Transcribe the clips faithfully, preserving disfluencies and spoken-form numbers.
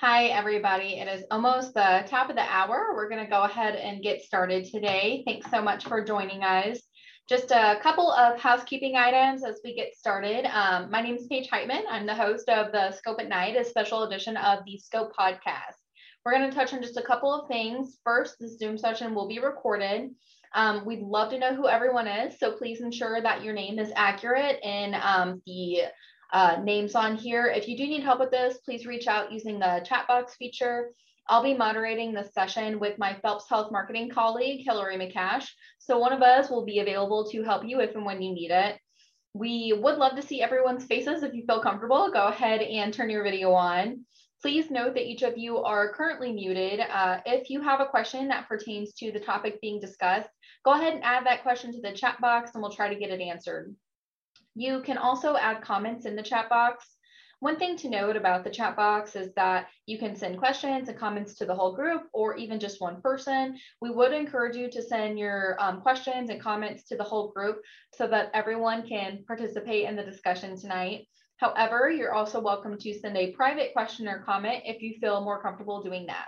Hi, everybody. It is almost the top of the hour. We're going to go ahead and get started today. Thanks so much for joining us. Just a couple of housekeeping items as we get started. Um, my name is Paige Heitman. I'm the host of the Scope at Night, a special edition of the Scope podcast. We're going to touch on just a couple of things. First, the Zoom session will be recorded. Um, we'd love to know who everyone is, so please ensure that your name is accurate in um, the uh, names on here. If you do need help with this, please reach out using the chat box feature. I'll be moderating this session with my Phelps Health marketing colleague, Hilary McCash. So one of us will be available to help you if and when you need it. We would love to see everyone's faces. If you feel comfortable, go ahead and turn your video on. Please note that each of you are currently muted. Uh, if you have a question that pertains to the topic being discussed, go ahead and add that question to the chat box and we'll try to get it answered. You can also add comments in the chat box. One thing to note about the chat box is that you can send questions and comments to the whole group or even just one person. We would encourage you to send your um, questions and comments to the whole group so that everyone can participate in the discussion tonight. However, you're also welcome to send a private question or comment if you feel more comfortable doing that.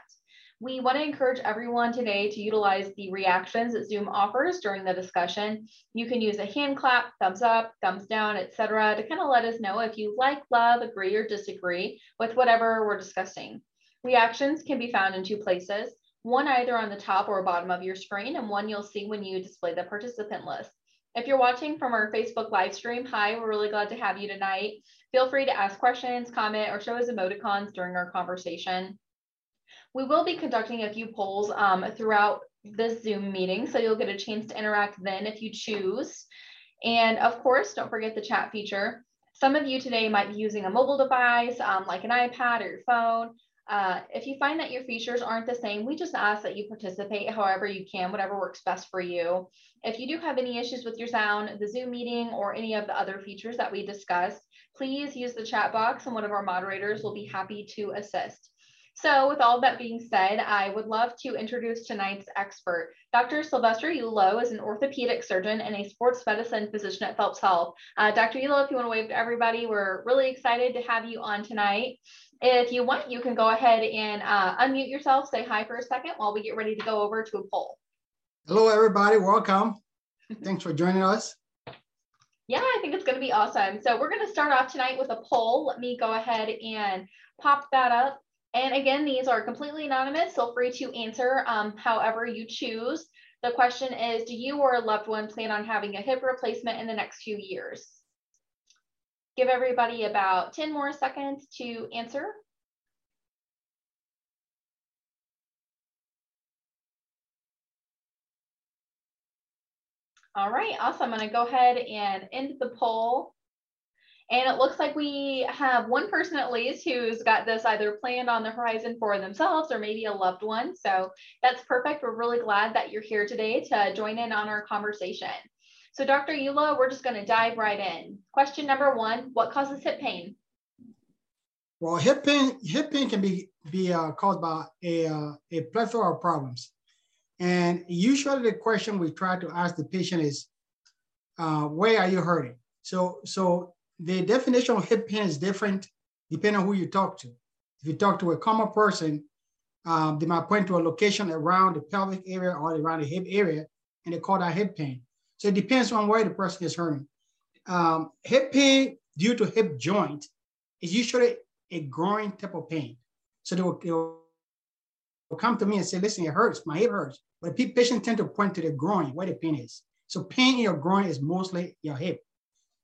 We want to encourage everyone today to utilize the reactions that Zoom offers during the discussion. You can use a hand clap, thumbs up, thumbs down, et cetera, to kind of let us know if you like, love, agree, or disagree with whatever we're discussing. Reactions can be found in two places, one either on the top or bottom of your screen, and one you'll see when you display the participant list. If you're watching from our Facebook live stream, hi, we're really glad to have you tonight. Feel free to ask questions, comment, or show us emoticons during our conversation. We will be conducting a few polls um, throughout this Zoom meeting, so you'll get a chance to interact then if you choose. And of course, don't forget the chat feature. Some of you today might be using a mobile device, um, like an iPad or your phone. Uh, if you find that your features aren't the same, we just ask that you participate however you can, whatever works best for you. If you do have any issues with your sound, the Zoom meeting, or any of the other features that we discussed, please use the chat box and one of our moderators will be happy to assist. So with all that being said, I would love to introduce tonight's expert. Doctor Sylvester Ullo is an orthopedic surgeon and a sports medicine physician at Phelps Health. Uh, Doctor Ullo, if you want to wave to everybody, we're really excited to have you on tonight. If you want, you can go ahead and uh, unmute yourself, say hi for a second while we get ready to go over to a poll. Hello, everybody. Welcome. Thanks for joining us. Yeah, I think it's going to be awesome. So we're going to start off tonight with a poll. Let me go ahead and pop that up. And again, these are completely anonymous. Feel free to answer um, however you choose. The question is, do you or a loved one plan on having a hip replacement in the next few years? Give everybody about ten more seconds to answer. All right, awesome. I'm going to go ahead and end the poll. And it looks like we have one person at least who's got this either planned on the horizon for themselves or maybe a loved one. So that's perfect. We're really glad that you're here today to join in on our conversation. So Doctor Ullo, we're just going to dive right in. Question number one, what causes hip pain? Well, hip pain, hip pain can be, be uh, caused by a, uh, a plethora of problems. And usually the question we try to ask the patient is, uh, where are you hurting? So, so the definition of hip pain is different depending on who you talk to. If you talk to a common person, um, they might point to a location around the pelvic area or around the hip area, and they call that hip pain. So it depends on where the person is hurting. Um, hip pain due to hip joint is usually a groin type of pain. So they will, they will come to me and say, listen, it hurts, my hip hurts. But the patient tend to point to the groin where the pain is. So pain in your groin is mostly your hip.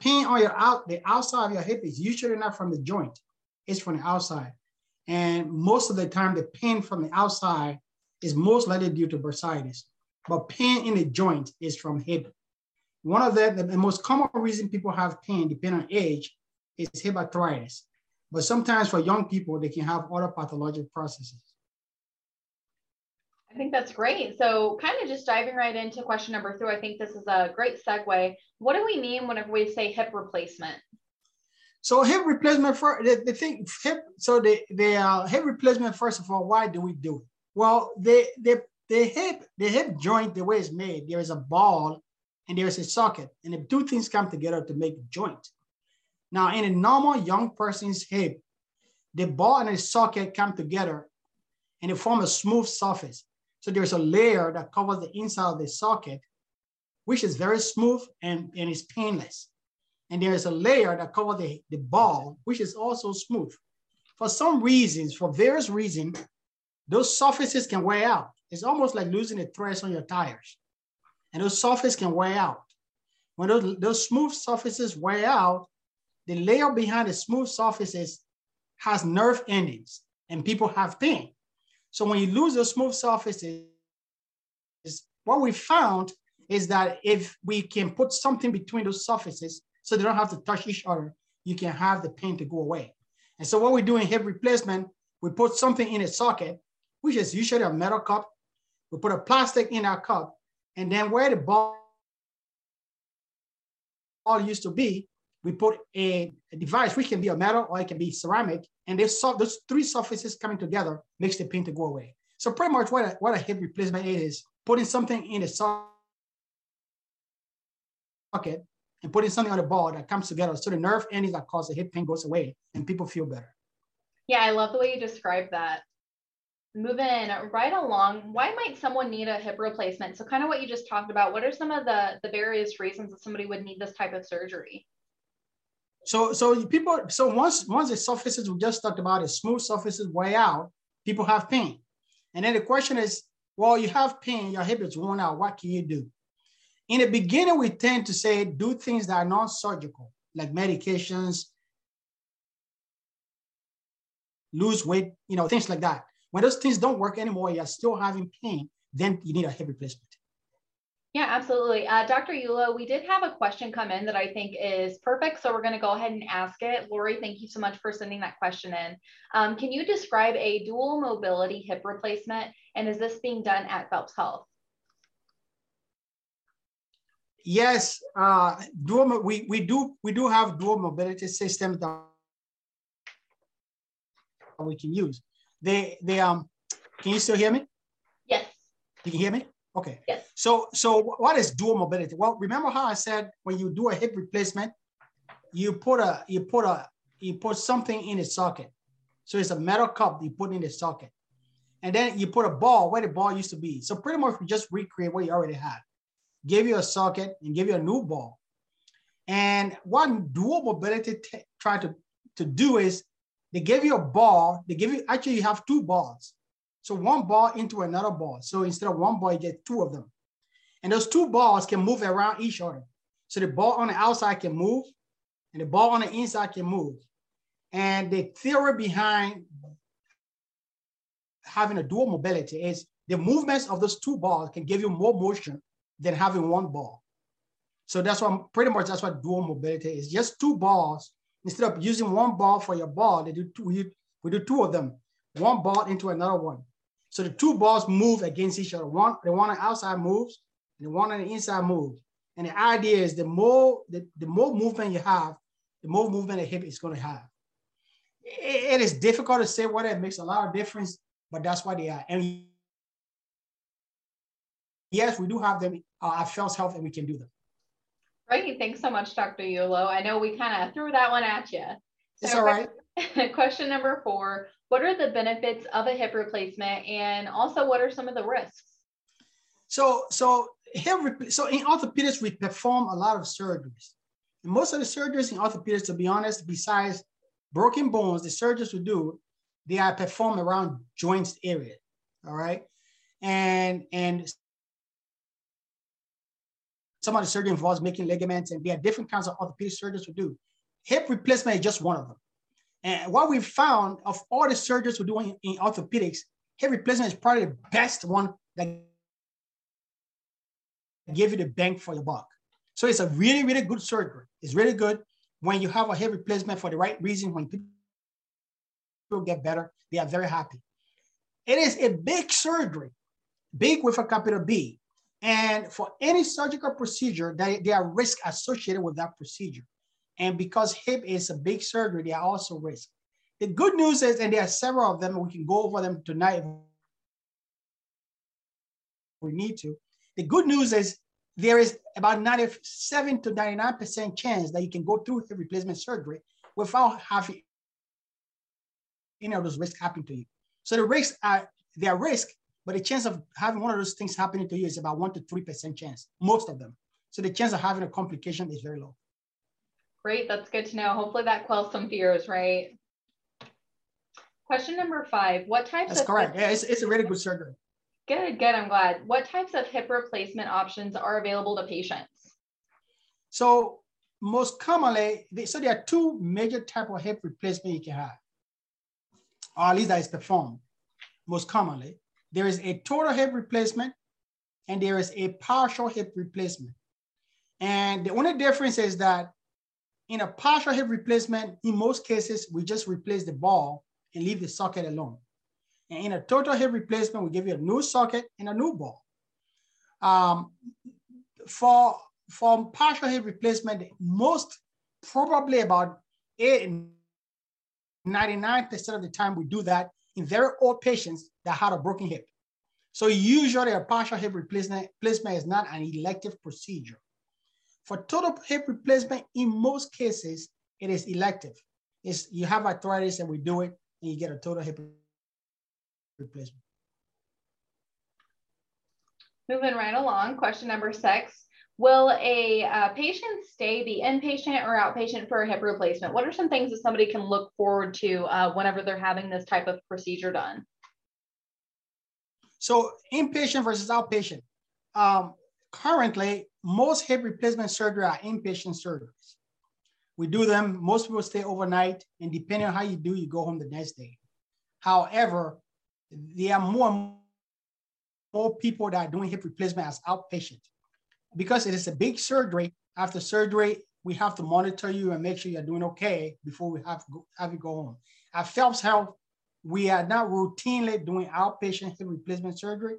Pain on your out, the outside of your hip is usually not from the joint, it's from the outside. And most of the time the pain from the outside is most likely due to bursitis, but pain in the joint is from hip. One of the, the most common reason people have pain, depending on age, is hip arthritis. But sometimes for young people, they can have other pathologic processes. I think that's great. So kind of just diving right into question number three, I think this is a great segue. What do we mean whenever we say hip replacement? So hip replacement, for the, the thing, hip, so the, the uh, hip replacement, first of all, why do we do it? Well, the, the, the, hip, the hip joint, the way it's made, there is a ball and there is a socket, and the two things come together to make a joint. Now, in a normal young person's hip, the ball and the socket come together and they form a smooth surface. So there's a layer that covers the inside of the socket, which is very smooth and, and is painless. And there is a layer that covers the, the ball, which is also smooth. For some reasons, for various reasons, those surfaces can wear out. It's almost like losing the threads on your tires. And those surfaces can wear out. When those, those smooth surfaces wear out, the layer behind the smooth surfaces has nerve endings and people have pain. So when you lose those smooth surfaces, what we found is that if we can put something between those surfaces so they don't have to touch each other, you can have the pain to go away. And so what we do in hip replacement, we put something in a socket, which is usually a metal cup. We put a plastic in our cup, and then where the ball used to be, we put a, a device, which can be a metal or it can be ceramic, and they saw those three surfaces coming together makes the pain to go away. So pretty much what a, what a hip replacement is, putting something in a socket and putting something on the ball that comes together so the nerve endings that cause the hip pain goes away and people feel better. Yeah, I love the way you described that. Moving right along, why might someone need a hip replacement? So kind of what you just talked about, what are some of the, the various reasons that somebody would need this type of surgery? So, so people, so once, once the surfaces we just talked about, the smooth surfaces wear out, people have pain. And then the question is, well, you have pain, your hip is worn out, what can you do? In the beginning, we tend to say, do things that are non-surgical, like medications, lose weight, you know, things like that. When those things don't work anymore, you're still having pain, then you need a hip replacement. Yeah, absolutely. Uh, Doctor Ullo, we did have a question come in that I think is perfect. So we're going to go ahead and ask it. Lori, thank you so much for sending that question in. Um, can you describe a dual mobility hip replacement? And is this being done at Phelps Health? Yes, uh, dual, we, we, do, we do have dual mobility systems that we can use. They, they, um, can you still hear me? Yes. You can hear me? Okay. Yes. So, so what is dual mobility? Well, remember how I said, when you do a hip replacement, you put a, you put a, you put something in a socket. So it's a metal cup you put in the socket. And then you put a ball where the ball used to be. So pretty much we just recreate what you already had. Give you a socket and give you a new ball. And what dual mobility try to, to do is, they give you a ball, they give you, actually you have two balls. So one ball into another ball. So instead of one ball, you get two of them. And those two balls can move around each other. So the ball on the outside can move and the ball on the inside can move. And the theory behind having a dual mobility is the movements of those two balls can give you more motion than having one ball. So that's what, pretty much that's what dual mobility is, just two balls. Instead of using one ball for your ball, they do two, we, we do two of them, one ball into another one. So the two balls move against each other. One, the one on the outside moves, and the one on the inside moves. And the idea is the more, the, the more movement you have, the more movement the hip is going to have. It, it is difficult to say whether it makes a lot of difference, but that's what they are. And yes, we do have them at Phelps Health, and we can do them. Great. Thanks so much, Doctor Ullo. I know we kind of threw that one at you. It's so all right. Question number four, what are the benefits of a hip replacement? And also, what are some of the risks? So, so, hip, so in orthopedics, we perform a lot of surgeries. And most of the surgeries in orthopedics, to be honest, besides broken bones, the surgeries we do, they are performed around joints area. All right. And, and some of the surgery involves making ligaments, and there are different kinds of orthopedic surgeries we do. Hip replacement is just one of them. And what we found of all the surgeries we do in, in orthopedics, hip replacement is probably the best one that gives you the bang for your buck. So it's a really, really good surgery. It's really good when you have a hip replacement for the right reason. When people get better, they are very happy. It is a big surgery, big with a capital B. And for any surgical procedure, there are risks associated with that procedure. And because hip is a big surgery, there are also risks. The good news is, and there are several of them, and we can go over them tonight if we need to. The good news is there is about ninety-seven to ninety-nine percent chance that you can go through hip replacement surgery without having any of those risks happen to you. So the risks are, they are risk, but the chance of having one of those things happening to you is about one to three percent chance, most of them. So the chance of having a complication is very low. Great, that's good to know. Hopefully that quells some fears, right? Question number five, what types that's of- That's correct, yeah, it's, it's a really good surgery. Good, good, I'm glad. What types of hip replacement options are available to patients? So most commonly, they, so there are two major types of hip replacement you can have, or at least that is performed most commonly. There is a total hip replacement and there is a partial hip replacement. And the only difference is that in a partial hip replacement, in most cases, we just replace the ball and leave the socket alone. And in a total hip replacement, we give you a new socket and a new ball. Um, for, for partial hip replacement, most probably about ninety-nine percent of the time we do that in very old patients that had a broken hip. So usually a partial hip replacement, replacement is not an elective procedure. For total hip replacement, in most cases, it is elective. It's, you have arthritis and we do it and you get a total hip replacement. Moving right along, question number six. Will a uh, patient stay be inpatient or outpatient for a hip replacement? What are some things that somebody can look forward to uh, whenever they're having this type of procedure done? So inpatient versus outpatient. Um, currently, most hip replacement surgery are inpatient surgeries. We do them, most people stay overnight, and depending on how you do, you go home the next day. However, there are more and more people that are doing hip replacement as outpatient. Because it is a big surgery, after surgery, we have to monitor you and make sure you're doing okay before we have, have you go home. At Phelps Health, we are not routinely doing outpatient hip replacement surgery.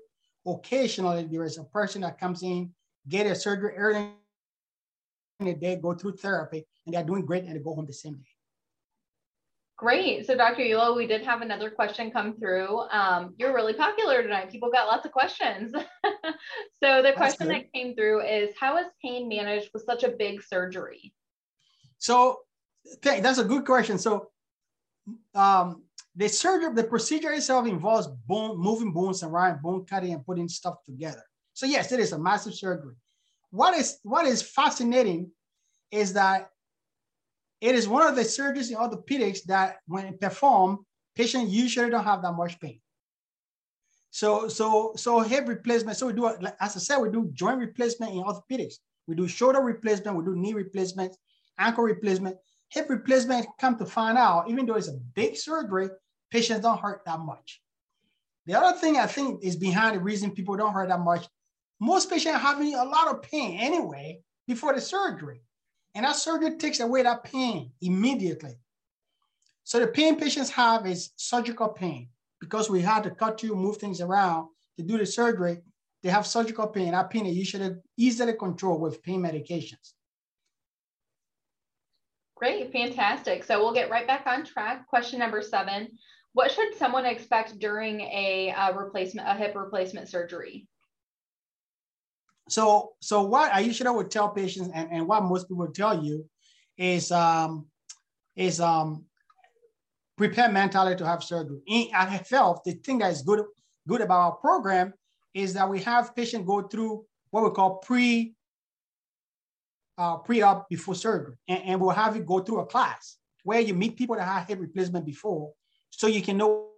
Occasionally, there is a person that comes in, get a surgery early in the day, go through therapy, and they're doing great and they go home the same day. Great. So Doctor Ullo, we did have another question come through. Um, you're really popular tonight. People got lots of questions. So the question that came through is, how is pain managed with such a big surgery? So okay, that's a good question. So um, the surgery, the procedure itself involves bone, moving bones around, bone cutting and putting stuff together. So yes, it is a massive surgery. What is, what is fascinating is that it is one of the surgeries in orthopedics that when performed, patients usually don't have that much pain. So, so, so hip replacement, so we do, as I said, we do joint replacement in orthopedics. We do shoulder replacement, we do knee replacement, ankle replacement. Hip replacement, come to find out, even though it's a big surgery, patients don't hurt that much. The other thing I think is behind the reason people don't hurt that much, most patients are having a lot of pain anyway before the surgery. And that surgery takes away that pain immediately. So the pain patients have is surgical pain because we had to cut you, move things around to do the surgery. They have surgical pain. That pain is usually easily controlled with pain medications. Great, fantastic. So we'll get right back on track. Question number seven: what should someone expect during a uh, replacement, a hip replacement surgery? So, so what I usually would tell patients and, and what most people tell you is, um, is um, prepare mentally to have surgery. In, at Phelps, the thing that is good, good about our program is that we have patients go through what we call pre, uh, pre-op before surgery. And, and we'll have you go through a class where you meet people that had hip replacement before so you can know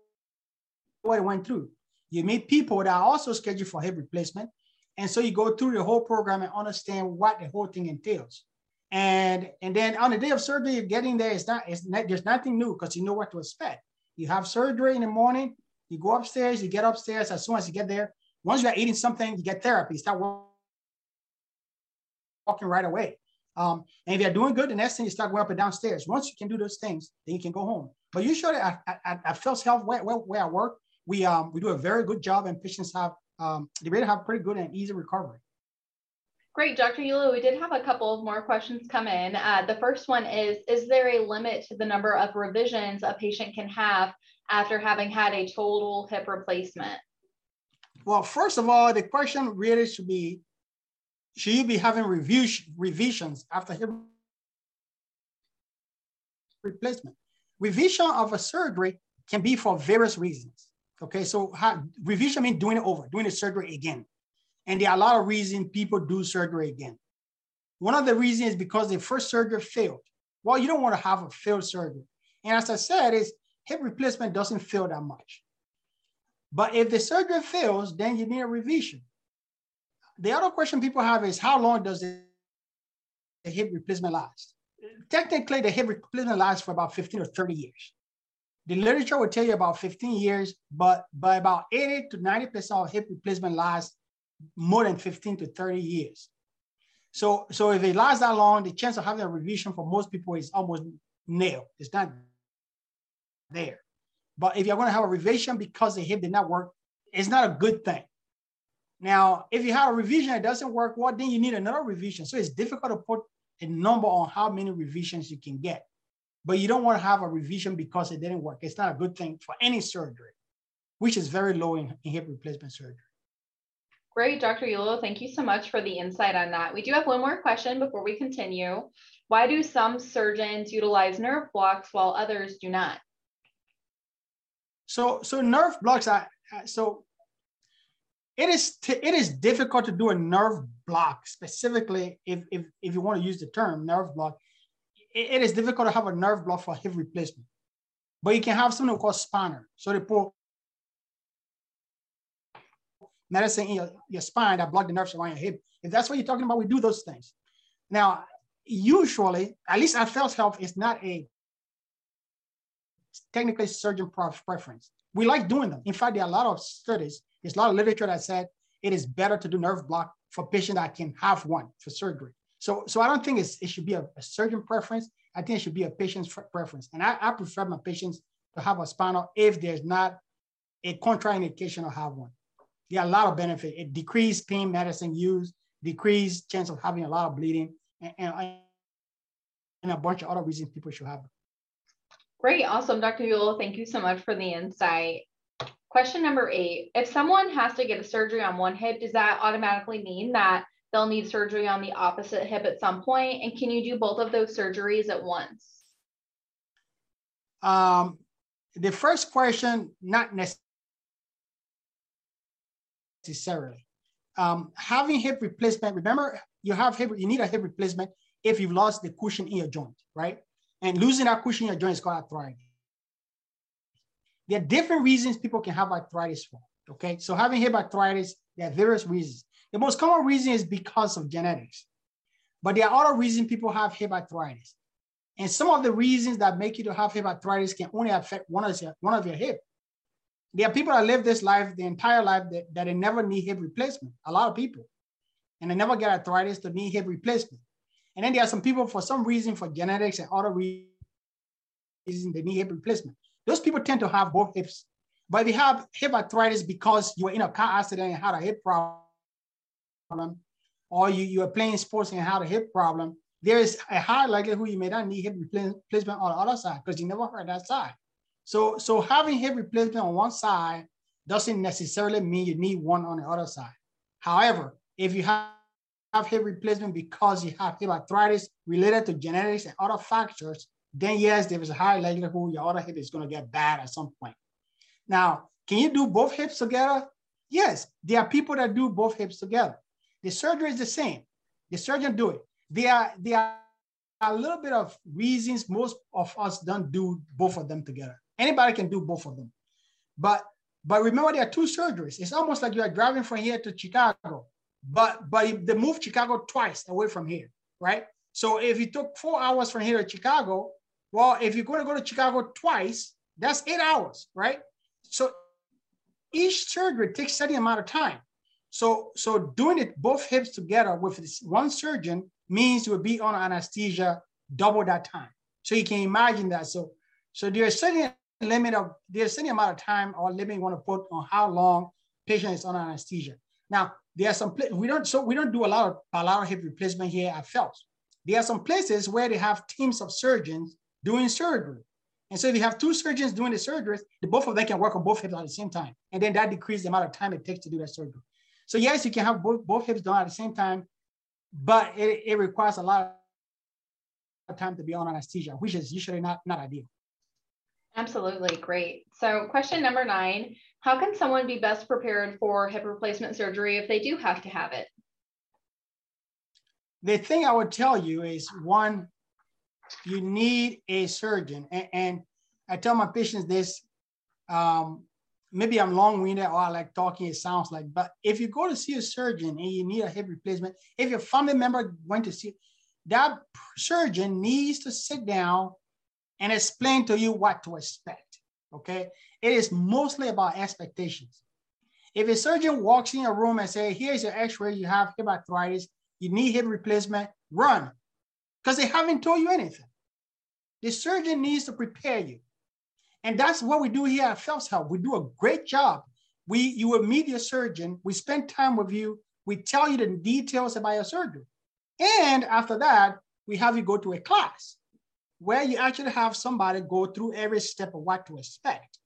what it went through. You meet people that are also scheduled for hip replacement. And so you go through the whole program and understand what the whole thing entails. And, and then on the day of surgery, you're getting there, it's not, it's not, there's nothing new because you know what to expect. You have surgery in the morning, you go upstairs, you get upstairs as soon as you get there. Once you're eating something, you get therapy, you start walking right away. Um, and if you're doing good, the next thing you start going up and downstairs. Once you can do those things, then you can go home. But usually at, at, at Phelps Health, where, where, where I work, we, um, we do a very good job and patients have Um, they really have pretty good and easy recovery. Great, Doctor Ullo, we did have a couple of more questions come in. Uh, the first one is, is there a limit to the number of revisions a patient can have after having had a total hip replacement? Well, first of all, the question really should be, should you be having review, revisions after hip replacement? Revision of a surgery can be for various reasons. Okay, so how, revision means doing it over, doing the surgery again. And there are a lot of reasons people do surgery again. One of the reasons is because the first surgery failed. Well, you don't want to have a failed surgery. And as I said, is hip replacement doesn't fail that much. But if the surgery fails, then you need a revision. The other question people have is how long does the hip replacement last? Technically, the hip replacement lasts for about fifteen or thirty years. The literature will tell you about fifteen years, but by about eighty to ninety percent of hip replacement lasts more than fifteen to thirty years. So, so if it lasts that long, the chance of having a revision for most people is almost nil. It's not there. But if you're going to have a revision because the hip did not work, it's not a good thing. Now, if you have a revision that doesn't work, well, then you need another revision. So it's difficult to put a number on how many revisions you can get. But you don't want to have a revision because it didn't work. It's not a good thing for any surgery, which is very low in, in hip replacement surgery. Great, Doctor Ullo, thank you so much for the insight on that. We do have one more question before we continue. Why do some surgeons utilize nerve blocks while others do not? So, so nerve blocks are, so it is, it is difficult to do a nerve block specifically if, if, if you want to use the term nerve block. It, it is difficult to have a nerve block for hip replacement, but you can have something called spanner. So they pull medicine in your, your spine that block the nerves around your hip. If that's what you're talking about, we do those things. Now, usually, at least at Phelps Health, it's not a technically surgeon preference. We like doing them. In fact, there are a lot of studies, there's a lot of literature that said it is better to do nerve block for patients that can have one for surgery. So, so I don't think it's, it should be a, a surgeon preference. I think it should be a patient's preference. And I, I prefer my patients to have a spinal if there's not a contraindication or have one. There are a lot of benefits. It decreases pain medicine use, decreases chance of having a lot of bleeding, and, and, and a bunch of other reasons people should have it. Great, awesome, Doctor Ullo, thank you so much for the insight. Question number eight, if someone has to get a surgery on one hip, does that automatically mean that they'll need surgery on the opposite hip at some point? And can you do both of those surgeries at once? Um, the first question, not necessarily. necessarily. Um, having hip replacement, remember you have hip, you need a hip replacement if you've lost the cushion in your joint, right? And losing that cushion in your joint is called arthritis. There are different reasons people can have arthritis for, okay? So having hip arthritis, there are various reasons. The most common reason is because of genetics, but there are other reasons people have hip arthritis. And some of the reasons that make you to have hip arthritis can only affect one of your, one of your hip. There are people that live this life, the entire life, that, that they never need hip replacement, a lot of people. And they never get arthritis to need hip replacement. And then there are some people for some reason, for genetics and other reasons, they need hip replacement. Those people tend to have both hips. But if you have hip arthritis because you were in a car accident and had a hip problem, or you, you were playing sports and had a hip problem, there is a high likelihood you may not need hip replacement on the other side because you never heard that side. So, so having hip replacement on one side doesn't necessarily mean you need one on the other side. However, if you have, have hip replacement because you have hip arthritis related to genetics and other factors, then yes, there is a high likelihood your other hip is going to get bad at some point. Now, can you do both hips together? Yes, there are people that do both hips together. The surgery is the same. The surgeon do it. There are, there are a little bit of reasons most of us don't do both of them together. Anybody can do both of them. But, but remember, there are two surgeries. It's almost like you are driving from here to Chicago, but, but they moved Chicago twice away from here, right? So if you took four hours from here to Chicago, well, if you're going to go to Chicago twice, that's eight hours, right? So each surgery takes a certain amount of time. So, so doing it both hips together with this one surgeon means you will be on anesthesia double that time. So you can imagine that. So, so there are certain limit of, there's any amount of time or limit you want to put on how long patient is on anesthesia. Now, there are some places, we don't, so we don't do a lot of bilateral hip replacement here at Phelps. There are some places where they have teams of surgeons doing surgery. And so if you have two surgeons doing the surgeries, the both of them can work on both hips at the same time. And then that decreases the amount of time it takes to do that surgery. So yes, you can have both, both hips done at the same time, but it, it requires a lot of time to be on anesthesia, which is usually not, not ideal. Absolutely. Great. So question number nine, how can someone be best prepared for hip replacement surgery if they do have to have it? The thing I would tell you is, one, you need a surgeon. And, and I tell my patients this, um, maybe I'm long-winded or I like talking, it sounds like, but if you go to see a surgeon and you need a hip replacement, if your family member went to see, that surgeon needs to sit down and explain to you what to expect, okay? It is mostly about expectations. If a surgeon walks in a room and says, here's your x-ray, you have hip arthritis, you need hip replacement, run, because they haven't told you anything. The surgeon needs to prepare you. And that's what we do here at Phelps Health. We do a great job. We, you will meet your surgeon. We spend time with you. We tell you the details about your surgery. And after that, we have you go to a class where you actually have somebody go through every step of what to expect.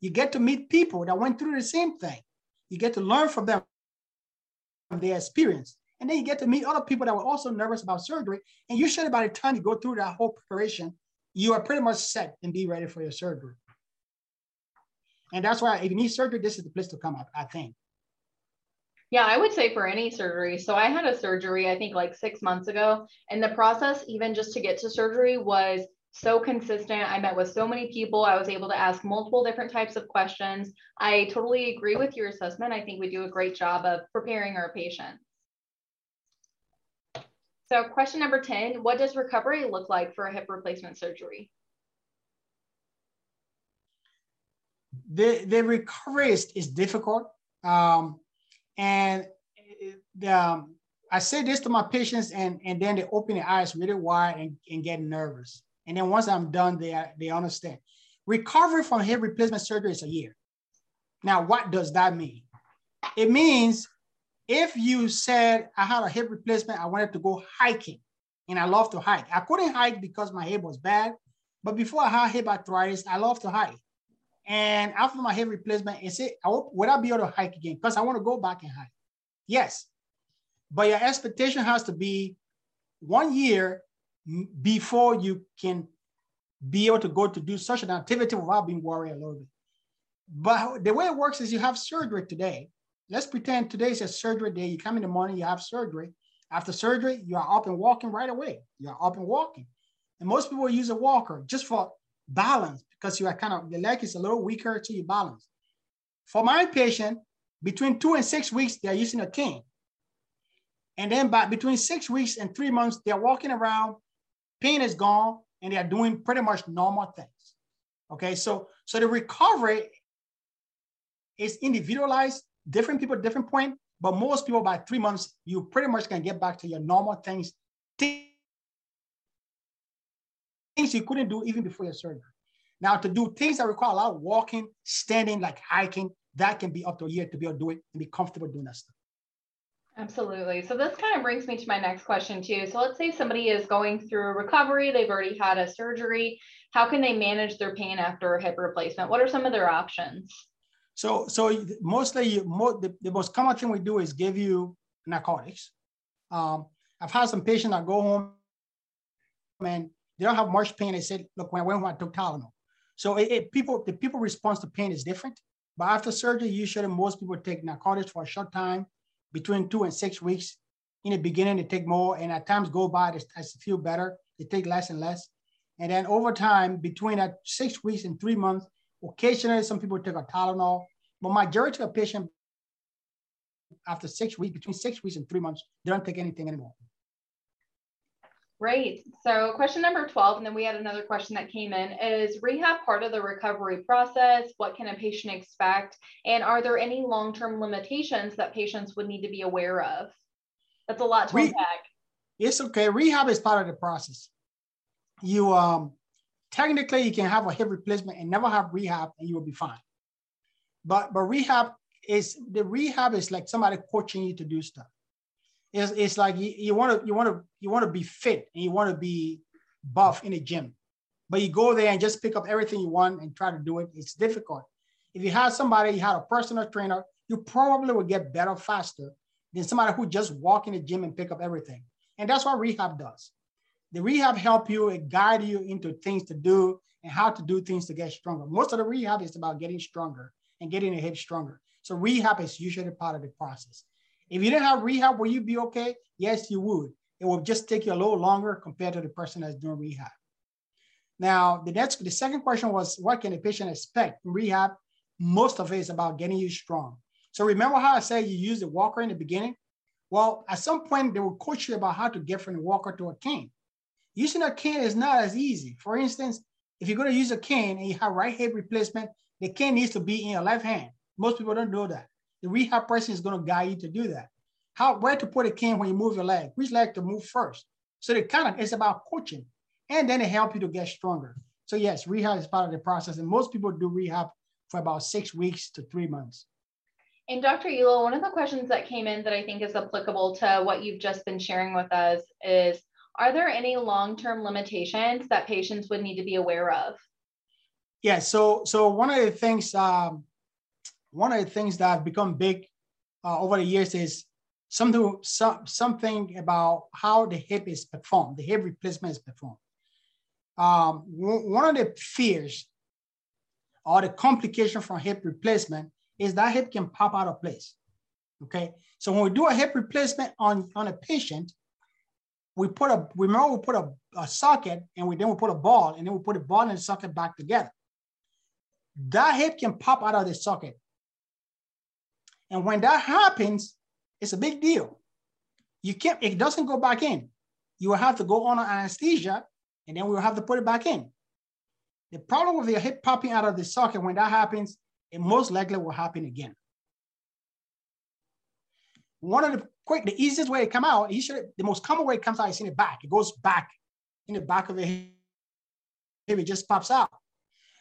You get to meet people that went through the same thing. You get to learn from them, from their experience. And then you get to meet other people that were also nervous about surgery. And usually by the time you go through that whole preparation, you are pretty much set and be ready for your surgery. And that's why if you need surgery, this is the place to come up, I think. Yeah, I would say for any surgery. So I had a surgery, I think like six months ago, and the process even just to get to surgery was so consistent. I met with so many people. I was able to ask multiple different types of questions. I totally agree with your assessment. I think we do a great job of preparing our patients. So question number ten, what does recovery look like for a hip replacement surgery? The, the recovery is, is difficult. Um, and the, um, I say this to my patients and, and then they open their eyes really wide and, and get nervous. And then once I'm done, they, they understand. Recovery from hip replacement surgery is a year. Now, what does that mean? It means if you said, I had a hip replacement, I wanted to go hiking, and I love to hike. I couldn't hike because my hip was bad, but before I had hip arthritis, I love to hike. And after my hip replacement, I said, would I be able to hike again? Because I want to go back and hike. Yes, but your expectation has to be one year before you can be able to go to do such an activity without being worried a little bit. But the way it works is you have surgery today. Let's pretend today's a surgery day. You come in the morning, you have surgery. After surgery, you are up and walking right away. You are up and walking. And most people use a walker just for balance because you are kind of, the leg is a little weaker to your balance. For my patient, between two and six weeks, they're using a cane. And then by between six weeks and three months, they're walking around, pain is gone, and they're doing pretty much normal things. Okay, so, so the recovery is individualized. Different people, different point, but most people by three months, you pretty much can get back to your normal things, things you couldn't do even before your surgery. Now to do things that require a lot of walking, standing, like hiking, that can be up to a year to be able to do it and be comfortable doing that stuff. Absolutely. So this kind of brings me to my next question too. So let's say somebody is going through a recovery, they've already had a surgery. How can they manage their pain after a hip replacement? What are some of their options? So, so mostly you, mo the, the most common thing we do is give you narcotics. Um, I've had some patients that go home and they don't have much pain. They said, look, when I went home, I took Tylenol. So it, it, people, the people response to pain is different, but after surgery, usually most people take narcotics for a short time, between two and six weeks. In the beginning, they take more, and as times go by, they, they feel better. They take less and less. And then over time, between that six weeks and three months, occasionally, some people take a Tylenol, but majority of patients after six weeks, between six weeks and three months, they don't take anything anymore. Right. So question number twelve, and then we had another question that came in, is rehab part of the recovery process? What can a patient expect? And are there any long-term limitations that patients would need to be aware of? That's a lot to Re unpack. It's okay. Rehab is part of the process. You, um, Technically, you can have a hip replacement and never have rehab and you will be fine. But, but rehab is, the rehab is like somebody coaching you to do stuff. It's, it's like you, you want to you want to you want to be fit and you want to be buff in a gym, but you go there and just pick up everything you want and try to do it. It's difficult. If you had somebody, you had a personal trainer, you probably will get better faster than somebody who just walk in the gym and pick up everything. And that's what rehab does. The rehab help you, it guide you into things to do. and how to do things to get stronger. Most of the rehab is about getting stronger and getting the hip stronger. So rehab is usually part of the process. If you didn't have rehab, will you be okay? Yes, you would. It will just take you a little longer compared to the person that's doing rehab. Now, the next, the second question was, what can a patient expect in rehab? Most of it is about getting you strong. So remember how I said you use the walker in the beginning? Well, at some point, they will coach you about how to get from the walker to a cane. Using a cane is not as easy. For instance, if you're going to use a cane and you have right hip replacement, the cane needs to be in your left hand. Most people don't know that. The rehab person is going to guide you to do that. How, where to put a cane when you move your leg, which leg to move first. So they kind of, it's about coaching, and then they help you to get stronger. So yes, rehab is part of the process, and most people do rehab for about six weeks to three months. And Doctor Ullo, one of the questions that came in that I think is applicable to what you've just been sharing with us is, are there any long-term limitations that patients would need to be aware of? Yeah, so, so one of the things, um, one of the things that have become big uh, over the years is something, some, something about how the hip is performed, the hip replacement is performed. Um, one of the fears or the complication from hip replacement is that hip can pop out of place, okay? So when we do a hip replacement on, on a patient, we put a, remember we put a, a socket and we then we put a ball and then we put a ball and the socket back together. That hip can pop out of the socket. And when that happens, it's a big deal. You can't, it doesn't go back in. You will have to go on anesthesia and then we will have to put it back in. The problem with your hip popping out of the socket, when that happens, it most likely will happen again. One of the quick, the easiest way to come out, usually the most common way it comes out is in the back. It goes back in the back of the hip. It just pops out.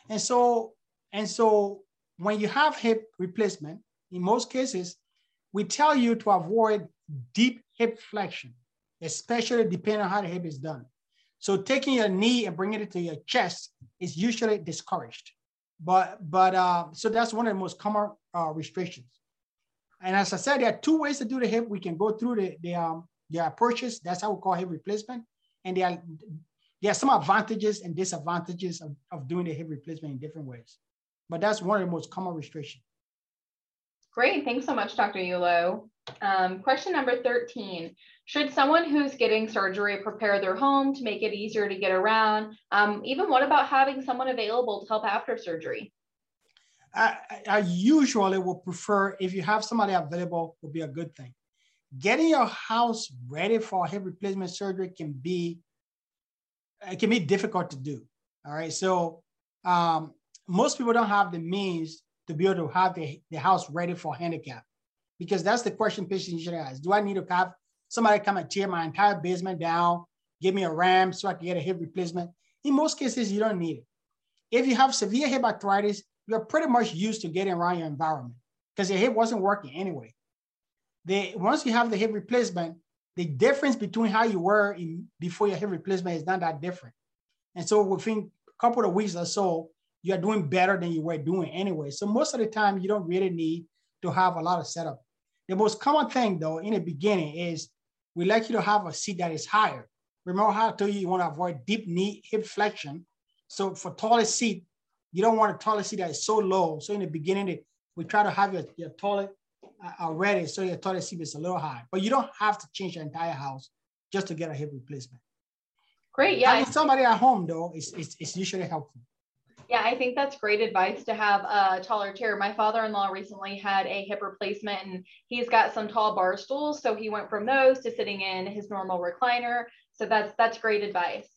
And so, and so when you have hip replacement, in most cases, we tell you to avoid deep hip flexion, especially depending on how the hip is done. So taking your knee and bringing it to your chest is usually discouraged. But, but uh, so that's one of the most common uh, restrictions. And as I said, there are two ways to do the hip. We can go through the, the, um, the approaches. That's how we call hip replacement. And there are, there are some advantages and disadvantages of, of doing the hip replacement in different ways. But that's one of the most common restrictions. Great. Thanks so much, Doctor Ullo. Um, question number thirteen. Should someone who's getting surgery prepare their home to make it easier to get around? Um, even what about having someone available to help after surgery? I, I usually would prefer, if you have somebody available, would be a good thing. Getting your house ready for hip replacement surgery can be, it can be difficult to do. All right. So um, most people don't have the means to be able to have the, the house ready for handicap, because that's the question patients usually ask. Do I need to have somebody come and tear my entire basement down, give me a ramp so I can get a hip replacement? In most cases, you don't need it. If you have severe hip arthritis, you're pretty much used to getting around your environment because your hip wasn't working anyway. They, once you have the hip replacement, the difference between how you were in, before your hip replacement is not that different. And so within a couple of weeks or so, you're doing better than you were doing anyway. So most of the time, you don't really need to have a lot of setup. The most common thing, though, in the beginning is we like you to have a seat that is higher. Remember how I told you you want to avoid deep knee hip flexion. So for taller seat, you don't want a taller seat that is so low. So in the beginning, we try to have your, your toilet already, so your toilet seat is a little high. But you don't have to change your entire house just to get a hip replacement. Great, yeah. Having somebody at home, though, is, is, is usually helpful. Yeah, I think that's great advice to have a taller chair. My father-in-law recently had a hip replacement and he's got some tall bar stools. So he went from those to sitting in his normal recliner. So that's that's great advice.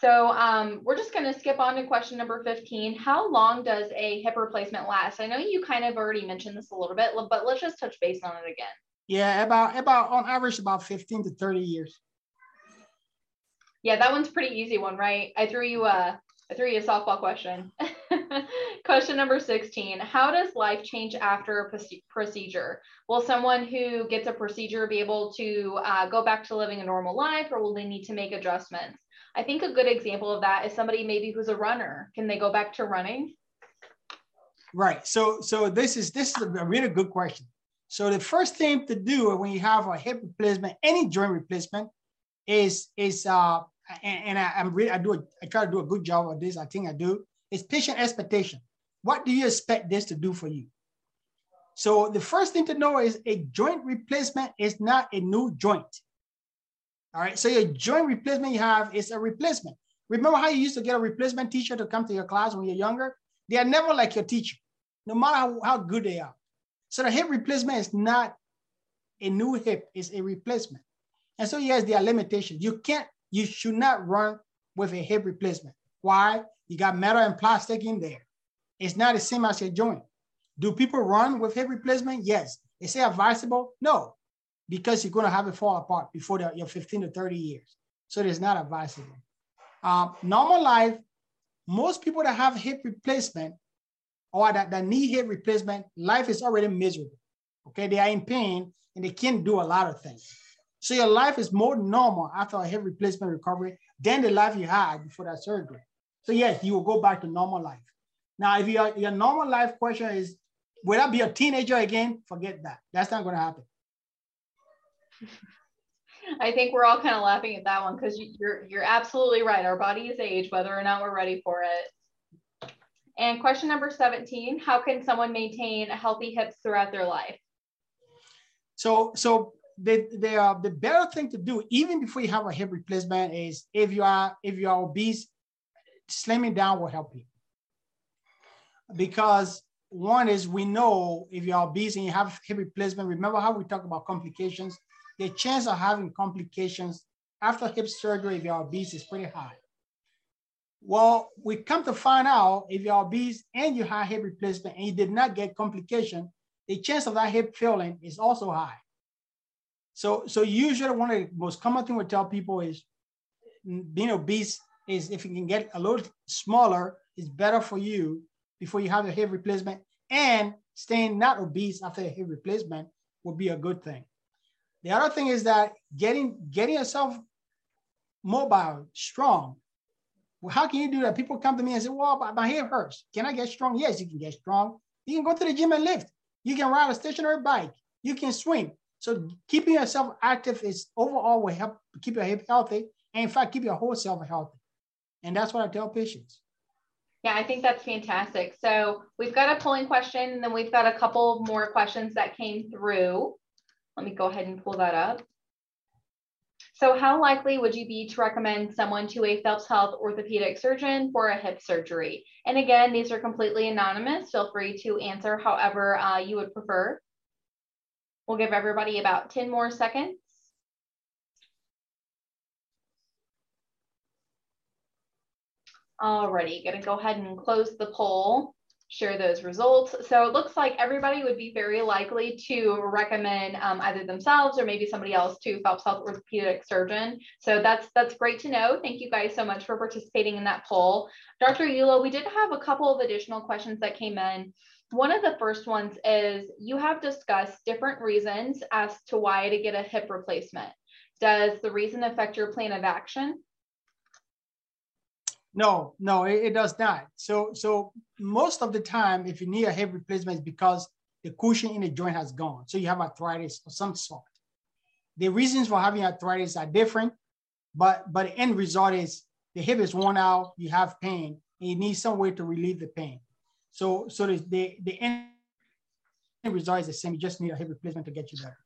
So um, we're just going to skip on to question number fifteen. How long does a hip replacement last? I know you kind of already mentioned this a little bit, but let's just touch base on it again. Yeah, about, about on average, about fifteen to thirty years. Yeah, that one's a pretty easy one, right? I threw you a, I threw you a softball question. Question number sixteen, how does life change after a procedure? Will someone who gets a procedure be able to uh, go back to living a normal life, or will they need to make adjustments? I think a good example of that is somebody maybe who's a runner. Can they go back to running? Right, so, so this is, this is a really good question. So the first thing to do when you have a hip replacement, any joint replacement, is, is uh, and, and I, I'm really, I do, a, I try to do a good job of this. I think I do. It's patient expectation. What do you expect this to do for you? So the first thing to know is a joint replacement is not a new joint. All right. So your joint replacement you have is a replacement. Remember how you used to get a replacement teacher to come to your class when you're younger? They are never like your teacher, no matter how, how good they are. So the hip replacement is not a new hip, it's a replacement. And so yes, there are limitations. You can't, you should not run with a hip replacement. Why? You got metal and plastic in there. It's not the same as your joint. Do people run with hip replacement? Yes. Is it advisable? No, because you're gonna have it fall apart before the, your fifteen to thirty years. So it's not advisable. Um, normal life, most people that have hip replacement or that, that need hip replacement, life is already miserable, okay? They are in pain and they can't do a lot of things. So your life is more normal after a hip replacement recovery than the life you had before that surgery. So yes, you will go back to normal life. Now, if your, your normal life question is, will I be a teenager again? Forget that, that's not gonna happen. I think we're all kind of laughing at that one because you, you're you're absolutely right. Our bodies age, whether or not we're ready for it. And question number seventeen, how can someone maintain a healthy hips throughout their life? So so the the, uh, the better thing to do, even before you have a hip replacement, is if you are if you are obese, slimming down will help you. Because one is we know if you are obese and you have hip replacement, remember how we talked about complications? The chance of having complications after hip surgery if you're obese is pretty high. Well, we come to find out if you're obese and you have hip replacement and you did not get complication, the chance of that hip failing is also high. So, so usually one of the most common things we tell people is being obese is if you can get a little smaller, it's better for you before you have a hip replacement, and staying not obese after a hip replacement would be a good thing. The other thing is that getting getting yourself mobile, strong. Well, how can you do that? People come to me and say, well, my hip hurts. Can I get strong? Yes, you can get strong. You can go to the gym and lift. You can ride a stationary bike. You can swim. So keeping yourself active is overall will help keep your hip healthy. And in fact, keep your whole self healthy. And that's what I tell patients. Yeah, I think that's fantastic. So we've got a polling question, and then we've got a couple more questions that came through. Let me go ahead and pull that up. So how likely would you be to recommend someone to a Phelps Health orthopedic surgeon for a hip surgery? And again, these are completely anonymous. Feel free to answer however uh, you would prefer. We'll give everybody about ten more seconds. Alrighty, gonna go ahead and close the poll. Share those results. So it looks like everybody would be very likely to recommend um, either themselves or maybe somebody else to Phelps Health orthopedic surgeon. So that's that's great to know. Thank you guys so much for participating in that poll. Doctor Ullo, we did have a couple of additional questions that came in. One of the first ones is, you have discussed different reasons as to why to get a hip replacement. Does the reason affect your plan of action? No, no, it, it does not. So, so most of the time, if you need a hip replacement, it's because the cushion in the joint has gone. So you have arthritis of some sort. The reasons for having arthritis are different, but, but the end result is the hip is worn out, you have pain, and you need some way to relieve the pain. So, so the, the, the end result is the same. You just need a hip replacement to get you better.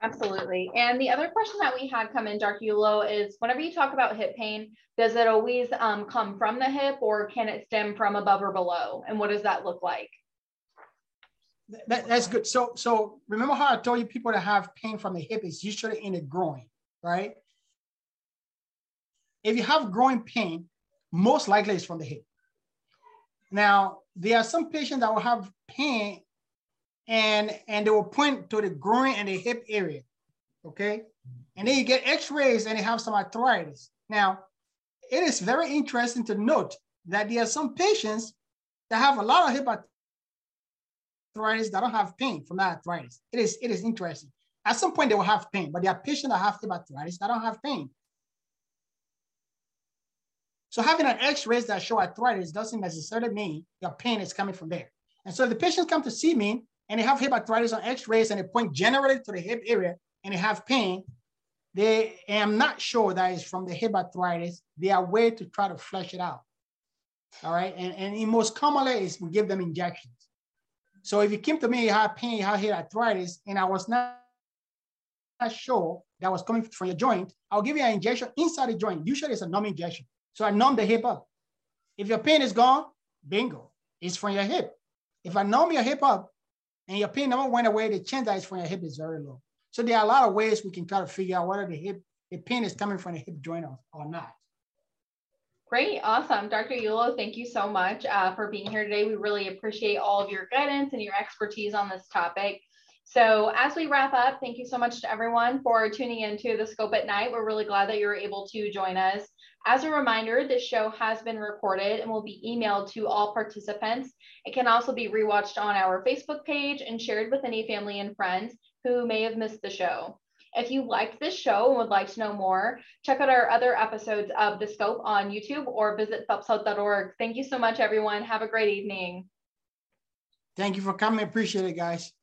Absolutely. And the other question that we had come in, Doctor Ullo, is whenever you talk about hip pain, does it always um, come from the hip, or can it stem from above or below? And what does that look like? That, that's good. So, so remember how I told you people that have pain from the hip is usually in the groin, right? If you have groin pain, most likely it's from the hip. Now, there are some patients that will have pain And, and they will point to the groin and the hip area, okay? And then you get x-rays and they have some arthritis. Now, it is very interesting to note that there are some patients that have a lot of hip arthritis that don't have pain from that arthritis. It is, it is interesting. At some point they will have pain, but there are patients that have hip arthritis that don't have pain. So having an x-rays that show arthritis doesn't necessarily mean your pain is coming from there. And so if the patients come to see me, and they have hip arthritis on x-rays and they point generally to the hip area and they have pain, They am not sure that it's from the hip arthritis. They are way to try to flesh it out. All right. And, and in most commonly is we give them injections. So if you came to me, you had pain, you had hip arthritis, and I was not sure that was coming from your joint, I'll give you an injection inside the joint. Usually it's a numb injection. So I numb the hip up. If your pain is gone, bingo, it's from your hip. If I numb your hip up and your pain never went away, the chance that it's from your hip is very low. So there are a lot of ways we can try to figure out whether the hip, the pain is coming from the hip joint or, or not. Great, awesome. Doctor Ullo, thank you so much uh, for being here today. We really appreciate all of your guidance and your expertise on this topic. So as we wrap up, thank you so much to everyone for tuning in to the Scope at Night. We're really glad that you were able to join us. As a reminder, this show has been recorded and will be emailed to all participants. It can also be rewatched on our Facebook page and shared with any family and friends who may have missed the show. If you liked this show and would like to know more, check out our other episodes of The Scope on YouTube or visit phelps health dot org. Thank you so much, everyone. Have a great evening. Thank you for coming. Appreciate it, guys.